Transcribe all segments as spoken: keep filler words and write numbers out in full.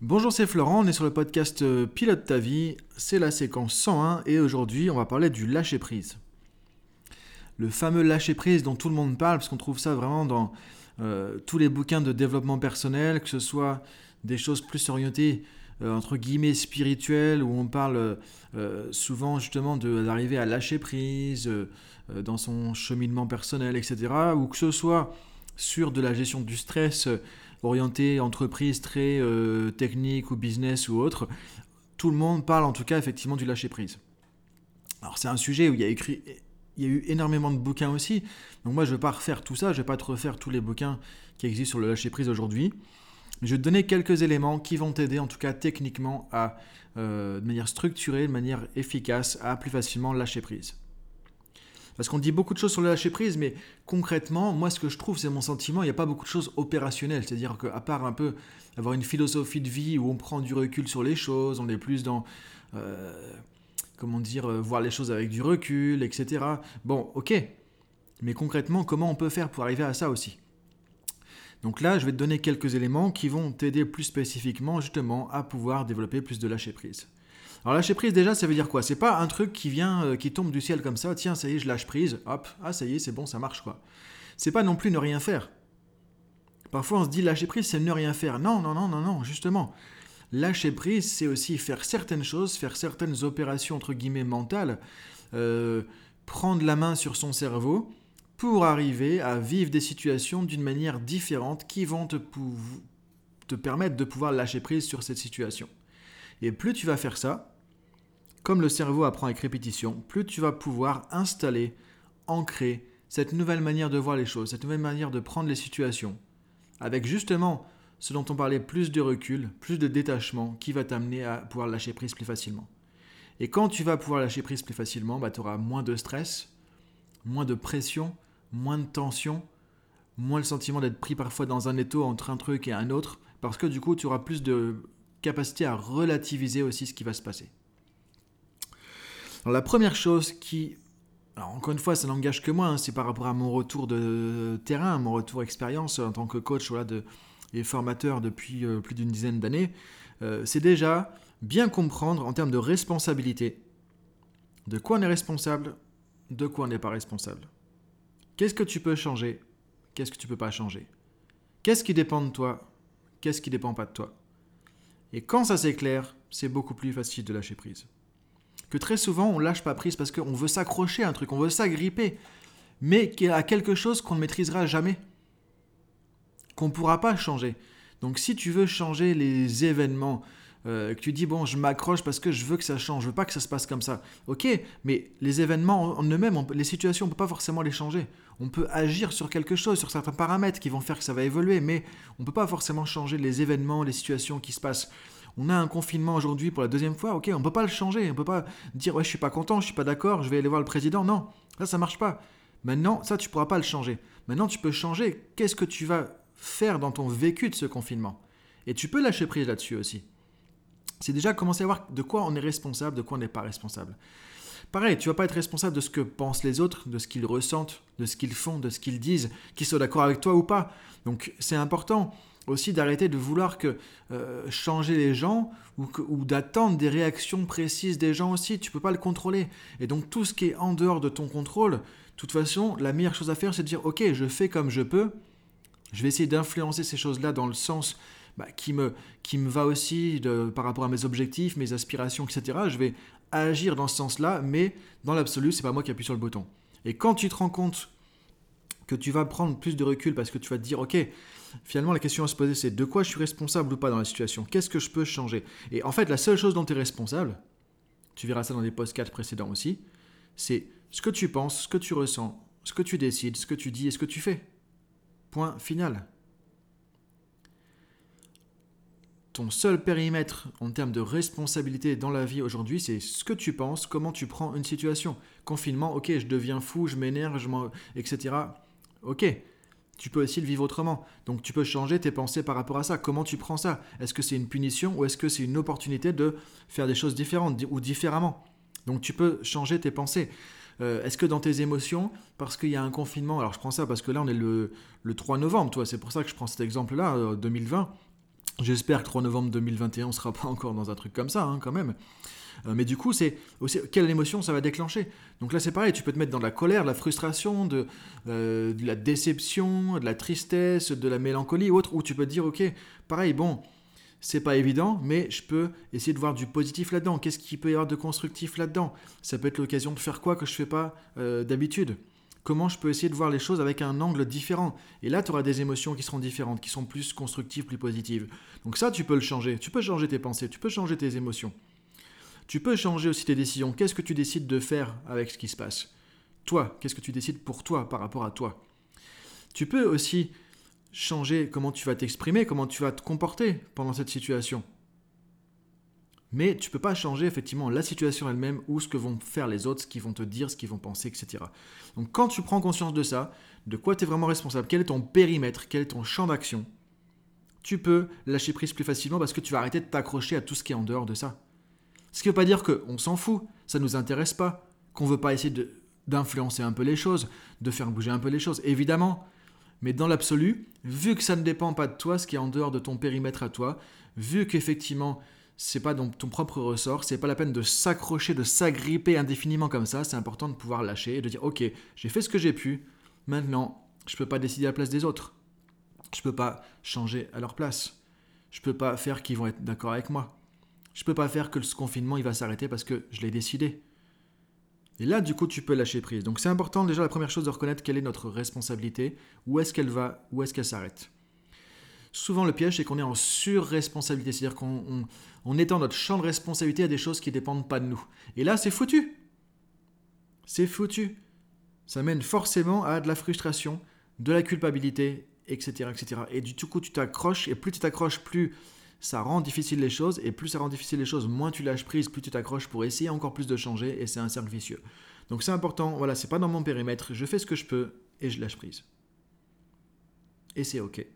Bonjour, c'est Florent, on est sur le podcast Pilote ta vie, c'est la séquence cent un et aujourd'hui on va parler du lâcher prise. Le fameux lâcher prise dont tout le monde parle, parce qu'on trouve ça vraiment dans euh, tous les bouquins de développement personnel, que ce soit des choses plus orientées euh, entre guillemets spirituelles, où on parle euh, souvent justement de, d'arriver à lâcher prise euh, dans son cheminement personnel, et cetera, ou que ce soit sur de la gestion du stress, euh, orienté entreprise très euh, technique ou business ou autre, tout le monde parle en tout cas effectivement du lâcher prise. Alors c'est un sujet où il y a écrit, il y a eu énormément de bouquins aussi, donc moi je ne vais pas refaire tout ça, je ne vais pas te refaire tous les bouquins qui existent sur le lâcher prise aujourd'hui. Je vais te donner quelques éléments qui vont t'aider en tout cas techniquement à, euh, de manière structurée, de manière efficace, à plus facilement lâcher prise. Parce qu'on dit beaucoup de choses sur le lâcher prise, mais concrètement, moi ce que je trouve, c'est mon sentiment, il n'y a pas beaucoup de choses opérationnelles. C'est-à-dire qu'à part un peu avoir une philosophie de vie où on prend du recul sur les choses, on est plus dans, euh, comment dire, euh, voir les choses avec du recul, et cetera. Bon, ok, mais concrètement, comment on peut faire pour arriver à ça aussi? Donc là, je vais te donner quelques éléments qui vont t'aider plus spécifiquement justement à pouvoir développer plus de lâcher prise. Alors lâcher prise déjà, ça veut dire quoi? C'est pas un truc qui vient, euh, qui tombe du ciel comme ça, tiens ça y est je lâche prise, hop, ah ça y est c'est bon ça marche quoi. C'est pas non plus ne rien faire. Parfois on se dit lâcher prise c'est ne rien faire, non non non non non justement. Lâcher prise c'est aussi faire certaines choses, faire certaines opérations entre guillemets mentales, euh, prendre la main sur son cerveau pour arriver à vivre des situations d'une manière différente qui vont te, pou- te permettre de pouvoir lâcher prise sur cette situation. Et plus tu vas faire ça, comme le cerveau apprend avec répétition, plus tu vas pouvoir installer, ancrer cette nouvelle manière de voir les choses, cette nouvelle manière de prendre les situations, avec justement ce dont on parlait, plus de recul, plus de détachement, qui va t'amener à pouvoir lâcher prise plus facilement. Et quand tu vas pouvoir lâcher prise plus facilement, bah, tu auras moins de stress, moins de pression, moins de tension, moins le sentiment d'être pris parfois dans un étau entre un truc et un autre, parce que du coup tu auras plus de capacité à relativiser aussi ce qui va se passer. Alors la première chose qui, alors encore une fois ça n'engage que moi, hein, c'est par rapport à mon retour de terrain, mon retour expérience en tant que coach voilà, de, et formateur depuis euh, plus d'une dizaine d'années, euh, c'est déjà bien comprendre en termes de responsabilité, de quoi on est responsable, de quoi on n'est pas responsable. Qu'est-ce que tu peux changer, qu'est-ce que tu peux pas changer, qu'est-ce qui dépend de toi, qu'est-ce qui dépend pas de toi. Et quand ça s'éclaire, c'est beaucoup plus facile de lâcher prise. Que très souvent, on ne lâche pas prise parce qu'on veut s'accrocher à un truc, on veut s'agripper, mais à quelque chose qu'on ne maîtrisera jamais, qu'on ne pourra pas changer. Donc si tu veux changer les événements, euh, que tu dis « bon, je m'accroche parce que je veux que ça change, je veux pas que ça se passe comme ça », ok, mais les événements en eux-mêmes, on, les situations, on ne peut pas forcément les changer. On peut agir sur quelque chose, sur certains paramètres qui vont faire que ça va évoluer, mais on ne peut pas forcément changer les événements, les situations qui se passent. On a un confinement aujourd'hui pour la deuxième fois, ok, on ne peut pas le changer, on ne peut pas dire « ouais, je ne suis pas content, je ne suis pas d'accord, je vais aller voir le président », non, là ça ne marche pas. Maintenant, ça tu ne pourras pas le changer. Maintenant tu peux changer, qu'est-ce que tu vas faire dans ton vécu de ce confinement? Et tu peux lâcher prise là-dessus aussi. C'est déjà commencer à voir de quoi on est responsable, de quoi on n'est pas responsable. Pareil, tu ne vas pas être responsable de ce que pensent les autres, de ce qu'ils ressentent, de ce qu'ils font, de ce qu'ils disent, qu'ils soient d'accord avec toi ou pas. Donc c'est important aussi d'arrêter de vouloir que, euh, changer les gens ou, que, ou d'attendre des réactions précises des gens aussi. Tu ne peux pas le contrôler. Et donc tout ce qui est en dehors de ton contrôle, de toute façon, la meilleure chose à faire, c'est de dire « ok, je fais comme je peux ». Je vais essayer d'influencer ces choses-là dans le sens bah, qui, me, qui me va aussi de, par rapport à mes objectifs, mes aspirations, et cetera. Je vais agir dans ce sens-là, mais dans l'absolu, c'est pas moi qui appuie sur le bouton. Et quand tu te rends compte que tu vas prendre plus de recul parce que tu vas te dire « ok, finalement la question à se poser c'est de quoi je suis responsable ou pas dans la situation? Qu'est-ce que je peux changer ?» Et en fait, la seule chose dont tu es responsable, tu verras ça dans les podcasts précédents aussi, c'est ce que tu penses, ce que tu ressens, ce que tu décides, ce que tu dis et ce que tu fais. Point final. Ton seul périmètre en termes de responsabilité dans la vie aujourd'hui, c'est ce que tu penses, comment tu prends une situation. Confinement, ok, je deviens fou, je m'énerve, je m'en... et cetera. Ok, tu peux aussi le vivre autrement. Donc tu peux changer tes pensées par rapport à ça. Comment tu prends ça? Est-ce que c'est une punition ou est-ce que c'est une opportunité de faire des choses différentes ou différemment? Donc tu peux changer tes pensées. Euh, est-ce que dans tes émotions, parce qu'il y a un confinement, alors je prends ça parce que là on est le, le trois novembre, toi, c'est pour ça que je prends cet exemple-là, euh, deux mille vingt, J'espère que trois novembre deux mille vingt et un, on ne sera pas encore dans un truc comme ça, hein, quand même. Euh, mais du coup, c'est aussi quelle émotion ça va déclencher. Donc là, c'est pareil, tu peux te mettre dans de la colère, de la frustration, de, euh, de la déception, de la tristesse, de la mélancolie ou autre, où tu peux te dire, ok, pareil, bon, c'est pas évident, mais je peux essayer de voir du positif là-dedans. Qu'est-ce qu'il peut y avoir de constructif là-dedans? Ça peut être l'occasion de faire quoi que je ne fais pas euh, d'habitude? Comment je peux essayer de voir les choses avec un angle différent? Et là, tu auras des émotions qui seront différentes, qui sont plus constructives, plus positives. Donc ça, tu peux le changer. Tu peux changer tes pensées, tu peux changer tes émotions. Tu peux changer aussi tes décisions. Qu'est-ce que tu décides de faire avec ce qui se passe? Toi, qu'est-ce que tu décides pour toi, par rapport à toi? Tu peux aussi changer comment tu vas t'exprimer, comment tu vas te comporter pendant cette situation. Mais tu ne peux pas changer effectivement la situation elle-même ou ce que vont faire les autres, ce qu'ils vont te dire, ce qu'ils vont penser, et cetera. Donc quand tu prends conscience de ça, de quoi tu es vraiment responsable, quel est ton périmètre, quel est ton champ d'action, tu peux lâcher prise plus facilement parce que tu vas arrêter de t'accrocher à tout ce qui est en dehors de ça. Ce qui ne veut pas dire qu'on s'en fout, ça ne nous intéresse pas, qu'on ne veut pas essayer de, d'influencer un peu les choses, de faire bouger un peu les choses, évidemment. Mais dans l'absolu, vu que ça ne dépend pas de toi, ce qui est en dehors de ton périmètre à toi, vu qu'effectivement... c'est pas donc ton propre ressort, c'est pas la peine de s'accrocher, de s'agripper indéfiniment comme ça, c'est important de pouvoir lâcher et de dire « Ok, j'ai fait ce que j'ai pu, maintenant, je peux pas décider à la place des autres, je peux pas changer à leur place, je peux pas faire qu'ils vont être d'accord avec moi, je peux pas faire que ce confinement il va s'arrêter parce que je l'ai décidé. » Et là, du coup, tu peux lâcher prise. Donc c'est important déjà, la première chose, de reconnaître quelle est notre responsabilité, où est-ce qu'elle va, où est-ce qu'elle s'arrête. Souvent, le piège, c'est qu'on est en surresponsabilité, c'est-à-dire qu'on on, on étend notre champ de responsabilité à des choses qui ne dépendent pas de nous. Et là, c'est foutu. C'est foutu. Ça mène forcément à de la frustration, de la culpabilité, et cetera, et cetera. Et du coup, tu t'accroches, et plus tu t'accroches, plus ça rend difficile les choses, et plus ça rend difficile les choses, moins tu lâches prise, plus tu t'accroches pour essayer encore plus de changer, et c'est un cercle vicieux. Donc c'est important, voilà, c'est pas dans mon périmètre, je fais ce que je peux, et je lâche prise. Et c'est ok.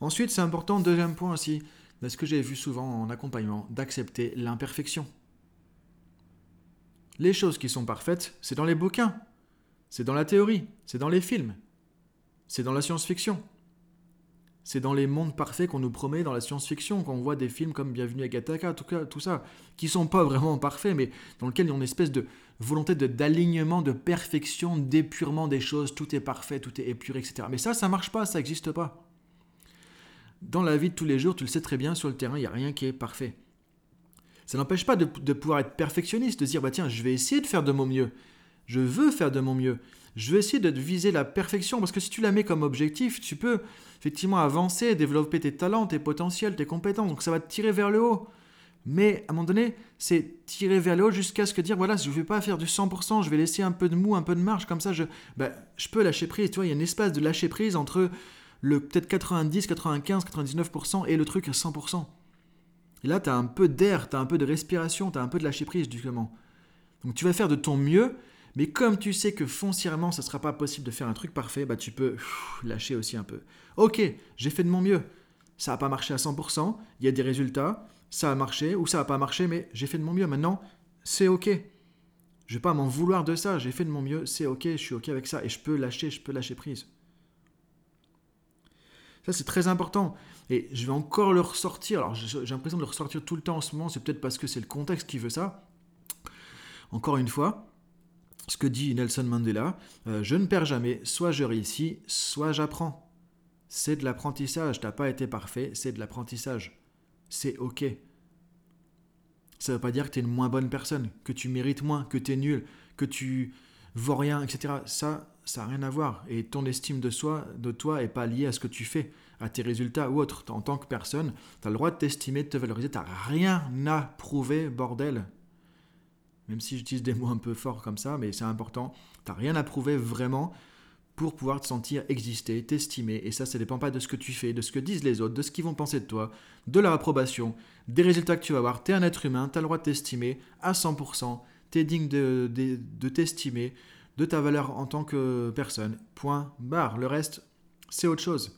Ensuite, c'est important, deuxième point aussi, ce que j'ai vu souvent en accompagnement, d'accepter l'imperfection. Les choses qui sont parfaites, c'est dans les bouquins, c'est dans la théorie, c'est dans les films, c'est dans la science-fiction. C'est dans les mondes parfaits qu'on nous promet dans la science-fiction, quand on voit des films comme Bienvenue à Gattaca, tout, tout ça, qui ne sont pas vraiment parfaits, mais dans lesquels il y a une espèce de volonté de, d'alignement, de perfection, d'épurement des choses, tout est parfait, tout est épuré, et cetera. Mais ça, ça ne marche pas, ça n'existe pas. Dans la vie de tous les jours, tu le sais très bien, sur le terrain, il n'y a rien qui est parfait. Ça n'empêche pas de, de pouvoir être perfectionniste, de dire bah tiens, je vais essayer de faire de mon mieux, je veux faire de mon mieux, je veux essayer de viser la perfection, parce que si tu la mets comme objectif, tu peux effectivement avancer, développer tes talents, tes potentiels, tes compétences, donc ça va te tirer vers le haut. Mais à un moment donné, c'est tirer vers le haut jusqu'à ce que dire voilà, je ne vais pas faire du cent pour cent, je vais laisser un peu de mou, un peu de marge, comme ça je, bah, je peux lâcher prise, tu vois, il y a un espace de lâcher prise entre... le peut-être quatre-vingt-dix, quatre-vingt-quinze, quatre-vingt-dix-neuf pour cent et le truc à cent pour cent. Et là, tu as un peu d'air, tu as un peu de respiration, tu as un peu de lâcher prise, justement. Donc tu vas faire de ton mieux, mais comme tu sais que foncièrement, ça ne sera pas possible de faire un truc parfait, bah tu peux pff, lâcher aussi un peu. Ok, j'ai fait de mon mieux, ça n'a pas marché à cent pour cent, il y a des résultats, ça a marché ou ça n'a pas marché, mais j'ai fait de mon mieux, maintenant, c'est ok. Je ne vais pas m'en vouloir de ça, j'ai fait de mon mieux, c'est ok, je suis ok avec ça et je peux lâcher, je peux lâcher prise. Ça, c'est très important. Et je vais encore le ressortir. Alors, j'ai l'impression de le ressortir tout le temps en ce moment. C'est peut-être parce que c'est le contexte qui veut ça. Encore une fois, ce que dit Nelson Mandela, euh, je ne perds jamais. Soit je réussis, soit j'apprends. C'est de l'apprentissage. Tu n'as pas été parfait, c'est de l'apprentissage. C'est OK. Ça ne veut pas dire que tu es une moins bonne personne, que tu mérites moins, que tu es nul, que tu vaux rien, et cetera. Ça... ça n'a rien à voir. Et ton estime de soi, de toi n'est pas liée à ce que tu fais, à tes résultats ou autre. En tant que personne, tu as le droit de t'estimer, de te valoriser. Tu n'as rien à prouver, bordel. Même si j'utilise des mots un peu forts comme ça, mais c'est important. Tu n'as rien à prouver vraiment pour pouvoir te sentir exister, t'estimer. Et ça, ça ne dépend pas de ce que tu fais, de ce que disent les autres, de ce qu'ils vont penser de toi, de leur approbation, des résultats que tu vas avoir. Tu es un être humain, tu as le droit de t'estimer à cent pour cent. Tu es digne de, de, de t'estimer, de ta valeur en tant que personne, point, barre. Le reste, c'est autre chose.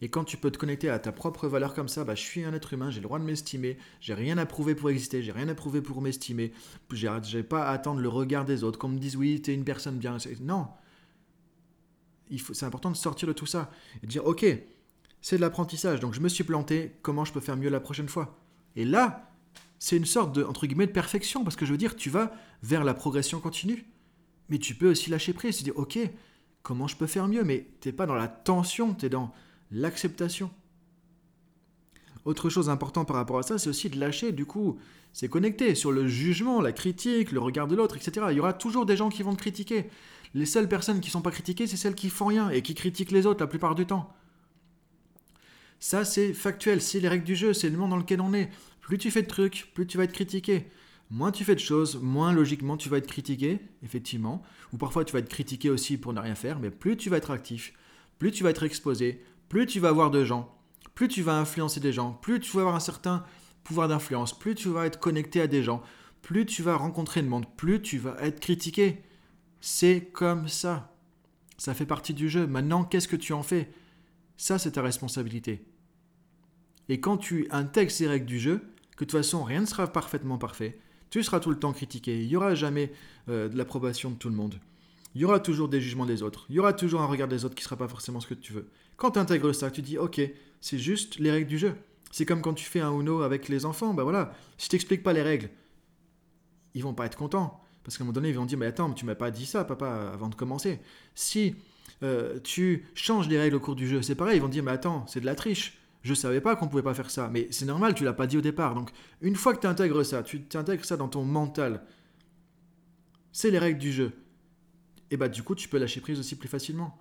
Et quand tu peux te connecter à ta propre valeur comme ça, bah, je suis un être humain, j'ai le droit de m'estimer, j'ai rien à prouver pour exister, j'ai rien à prouver pour m'estimer, j'ai, j'ai pas à attendre le regard des autres, qu'on me dise oui, t'es une personne bien, non. Il faut, c'est important de sortir de tout ça, et de dire ok, c'est de l'apprentissage. Donc je me suis planté, comment je peux faire mieux la prochaine fois? Et là, c'est une sorte de, entre guillemets, de perfection, parce que je veux dire, tu vas vers la progression continue. Mais tu peux aussi lâcher prise, tu dis, ok, comment je peux faire mieux? Mais t'es pas dans la tension, t'es dans l'acceptation. Autre chose importante par rapport à ça, c'est aussi de lâcher, du coup, c'est connecté sur le jugement, la critique, le regard de l'autre, et cetera. Il y aura toujours des gens qui vont te critiquer. Les seules personnes qui ne sont pas critiquées, c'est celles qui font rien et qui critiquent les autres la plupart du temps. Ça, c'est factuel, c'est les règles du jeu, c'est le monde dans lequel on est. Plus tu fais de trucs, plus tu vas être critiqué. Moins tu fais de choses, moins logiquement tu vas être critiqué, effectivement. Ou parfois tu vas être critiqué aussi pour ne rien faire, mais plus tu vas être actif, plus tu vas être exposé, plus tu vas voir de gens, plus tu vas influencer des gens, plus tu vas avoir un certain pouvoir d'influence, plus tu vas être connecté à des gens, plus tu vas rencontrer le monde, plus tu vas être critiqué. C'est comme ça. Ça fait partie du jeu. Maintenant, qu'est-ce que tu en fais? Ça, c'est ta responsabilité. Et quand tu intègres ces règles du jeu, que de toute façon, rien ne sera parfaitement parfait, tu seras tout le temps critiqué, il n'y aura jamais euh, de l'approbation de tout le monde. Il y aura toujours des jugements des autres, il y aura toujours un regard des autres qui ne sera pas forcément ce que tu veux. Quand tu intègres ça, tu dis « Ok, c'est juste les règles du jeu ». C'est comme quand tu fais un Uno avec les enfants, ben voilà, si je t'explique pas les règles, ils vont pas être contents. Parce qu'à un moment donné, ils vont dire « Mais attends, mais tu m'as pas dit ça, papa, avant de commencer ». Si euh, tu changes les règles au cours du jeu, c'est pareil, ils vont dire « Mais attends, c'est de la triche ». Je savais pas qu'on pouvait pas faire ça, mais c'est normal, tu l'as pas dit au départ. Donc, une fois que tu intègres ça, tu t'intègres ça dans ton mental, c'est les règles du jeu. Et bah, du coup, tu peux lâcher prise aussi plus facilement.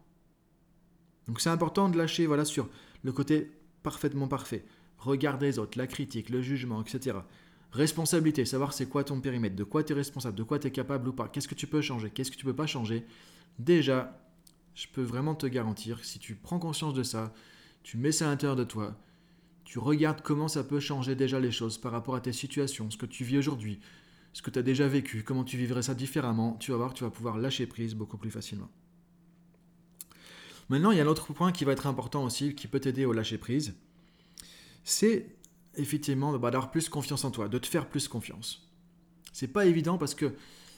Donc, c'est important de lâcher, voilà, sur le côté parfaitement parfait. Regard des autres, la critique, le jugement, et cetera. Responsabilité, savoir c'est quoi ton périmètre, de quoi tu es responsable, de quoi tu es capable ou pas, qu'est-ce que tu peux changer, qu'est-ce que tu peux pas changer. Déjà, je peux vraiment te garantir que si tu prends conscience de ça, tu mets ça à l'intérieur de toi, tu regardes comment ça peut changer déjà les choses par rapport à tes situations, ce que tu vis aujourd'hui, ce que tu as déjà vécu, comment tu vivrais ça différemment, tu vas voir que tu vas pouvoir lâcher prise beaucoup plus facilement. Maintenant, il y a un autre point qui va être important aussi, qui peut t'aider au lâcher prise, c'est effectivement d'avoir plus confiance en toi, de te faire plus confiance. C'est pas évident parce que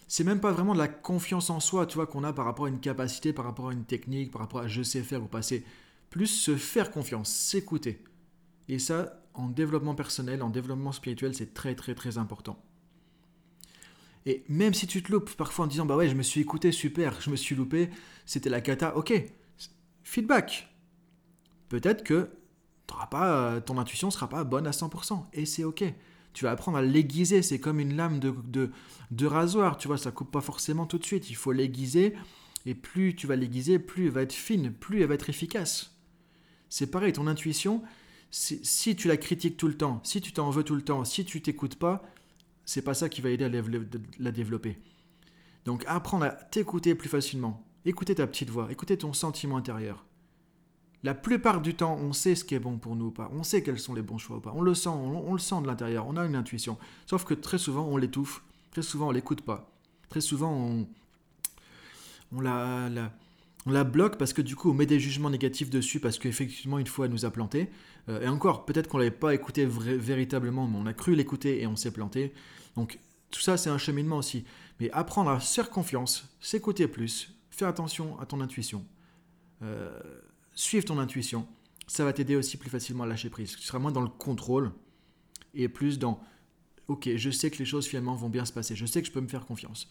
c'est même pas vraiment de la confiance en soi, tu vois, qu'on a par rapport à une capacité, par rapport à une technique, par rapport à je sais faire pour passer... plus se faire confiance, s'écouter. Et ça, en développement personnel, en développement spirituel, c'est très très très important. Et même si tu te loupes parfois en disant « Bah ouais, je me suis écouté, super, je me suis loupé, c'était la cata, ok, feedback. » Peut-être que t'auras pas, ton intuition ne sera pas bonne à cent pour cent, et c'est ok. Tu vas apprendre à l'aiguiser, c'est comme une lame de, de, de rasoir, tu vois, ça coupe pas forcément tout de suite, il faut l'aiguiser, et plus tu vas l'aiguiser, plus elle va être fine, plus elle va être efficace. C'est pareil, ton intuition, si tu la critiques tout le temps, si tu t'en veux tout le temps, si tu t'écoutes pas, c'est pas ça qui va aider à la développer. Donc apprendre à t'écouter plus facilement, écouter ta petite voix, écouter ton sentiment intérieur. La plupart du temps, on sait ce qui est bon pour nous ou pas, on sait quels sont les bons choix ou pas, on le sent, on, on le sent de l'intérieur, on a une intuition. Sauf que très souvent, on l'étouffe, très souvent, on l'écoute pas, très souvent, on, on la... la On la bloque parce que du coup on met des jugements négatifs dessus parce qu'effectivement une fois elle nous a planté euh, et encore peut-être qu'on ne l'avait pas écouté vra- véritablement mais on a cru l'écouter et on s'est planté. Donc tout ça c'est un cheminement aussi, mais apprendre à se faire confiance, s'écouter plus, faire attention à ton intuition, euh, suivre ton intuition, ça va t'aider aussi plus facilement à lâcher prise. Tu seras moins dans le contrôle et plus dans ok, je sais que les choses finalement vont bien se passer, je sais que je peux me faire confiance.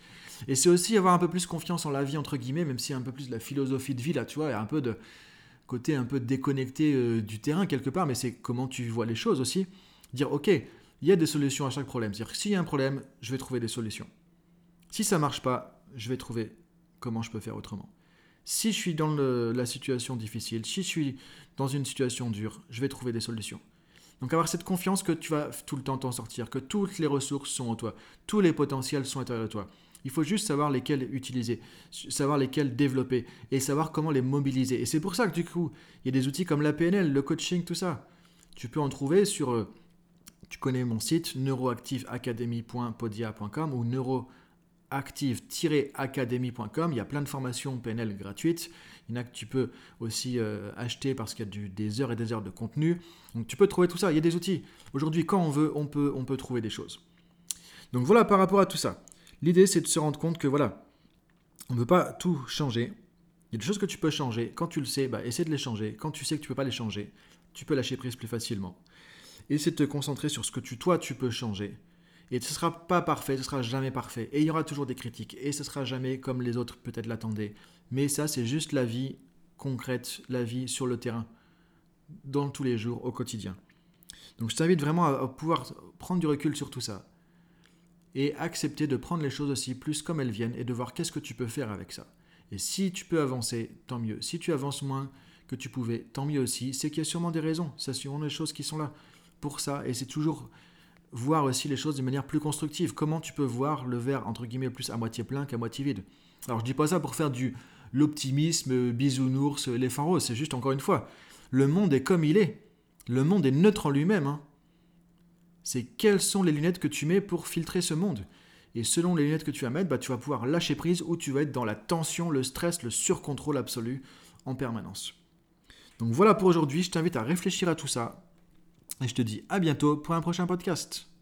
Et c'est aussi avoir un peu plus confiance en la vie, entre guillemets, même si un peu plus de la philosophie de vie, là, tu vois, il y a un peu de côté un peu déconnecté euh, du terrain quelque part, mais c'est comment tu vois les choses aussi. Dire, ok, il y a des solutions à chaque problème. C'est-à-dire que s'il y a un problème, je vais trouver des solutions. Si ça ne marche pas, je vais trouver comment je peux faire autrement. Si je suis dans le, la situation difficile, si je suis dans une situation dure, je vais trouver des solutions. Donc avoir cette confiance que tu vas tout le temps t'en sortir, que toutes les ressources sont en toi, tous les potentiels sont à l'intérieur de toi. Il faut juste savoir lesquels utiliser, savoir lesquels développer et savoir comment les mobiliser. Et c'est pour ça que du coup, il y a des outils comme la P N L, le coaching, tout ça. Tu peux en trouver sur, tu connais mon site, neuro active academy point podia point com ou neuro active tiret academy point com, il y a plein de formations P N L gratuites, il y en a que tu peux aussi euh, acheter parce qu'il y a du, des heures et des heures de contenu, donc tu peux trouver tout ça, il y a des outils. Aujourd'hui, quand on veut, on peut, on peut trouver des choses. Donc voilà, par rapport à tout ça, l'idée c'est de se rendre compte que voilà, on ne peut pas tout changer, il y a des choses que tu peux changer, quand tu le sais, bah, essaie de les changer, quand tu sais que tu ne peux pas les changer, tu peux lâcher prise plus facilement. Essaie de te concentrer sur ce que tu, toi, tu peux changer. Et ce ne sera pas parfait, ce ne sera jamais parfait. Et il y aura toujours des critiques. Et ce ne sera jamais comme les autres peut-être l'attendaient. Mais ça, c'est juste la vie concrète, la vie sur le terrain, dans tous les jours, au quotidien. Donc je t'invite vraiment à pouvoir prendre du recul sur tout ça. Et accepter de prendre les choses aussi plus comme elles viennent et de voir qu'est-ce que tu peux faire avec ça. Et si tu peux avancer, tant mieux. Si tu avances moins que tu pouvais, tant mieux aussi. C'est qu'il y a sûrement des raisons, c'est sûrement des choses qui sont là pour ça. Et c'est toujours voir aussi les choses de manière plus constructive. Comment tu peux voir le verre, entre guillemets, plus à moitié plein qu'à moitié vide. Alors je dis pas ça pour faire du l'optimisme, bisounours, l'éléphant rose. C'est juste, encore une fois, le monde est comme il est. Le monde est neutre en lui-même, hein. C'est quelles sont les lunettes que tu mets pour filtrer ce monde. Et selon les lunettes que tu vas mettre, bah, tu vas pouvoir lâcher prise ou tu vas être dans la tension, le stress, le surcontrôle absolu en permanence. Donc voilà pour aujourd'hui, je t'invite à réfléchir à tout ça. Et je te dis à bientôt pour un prochain podcast.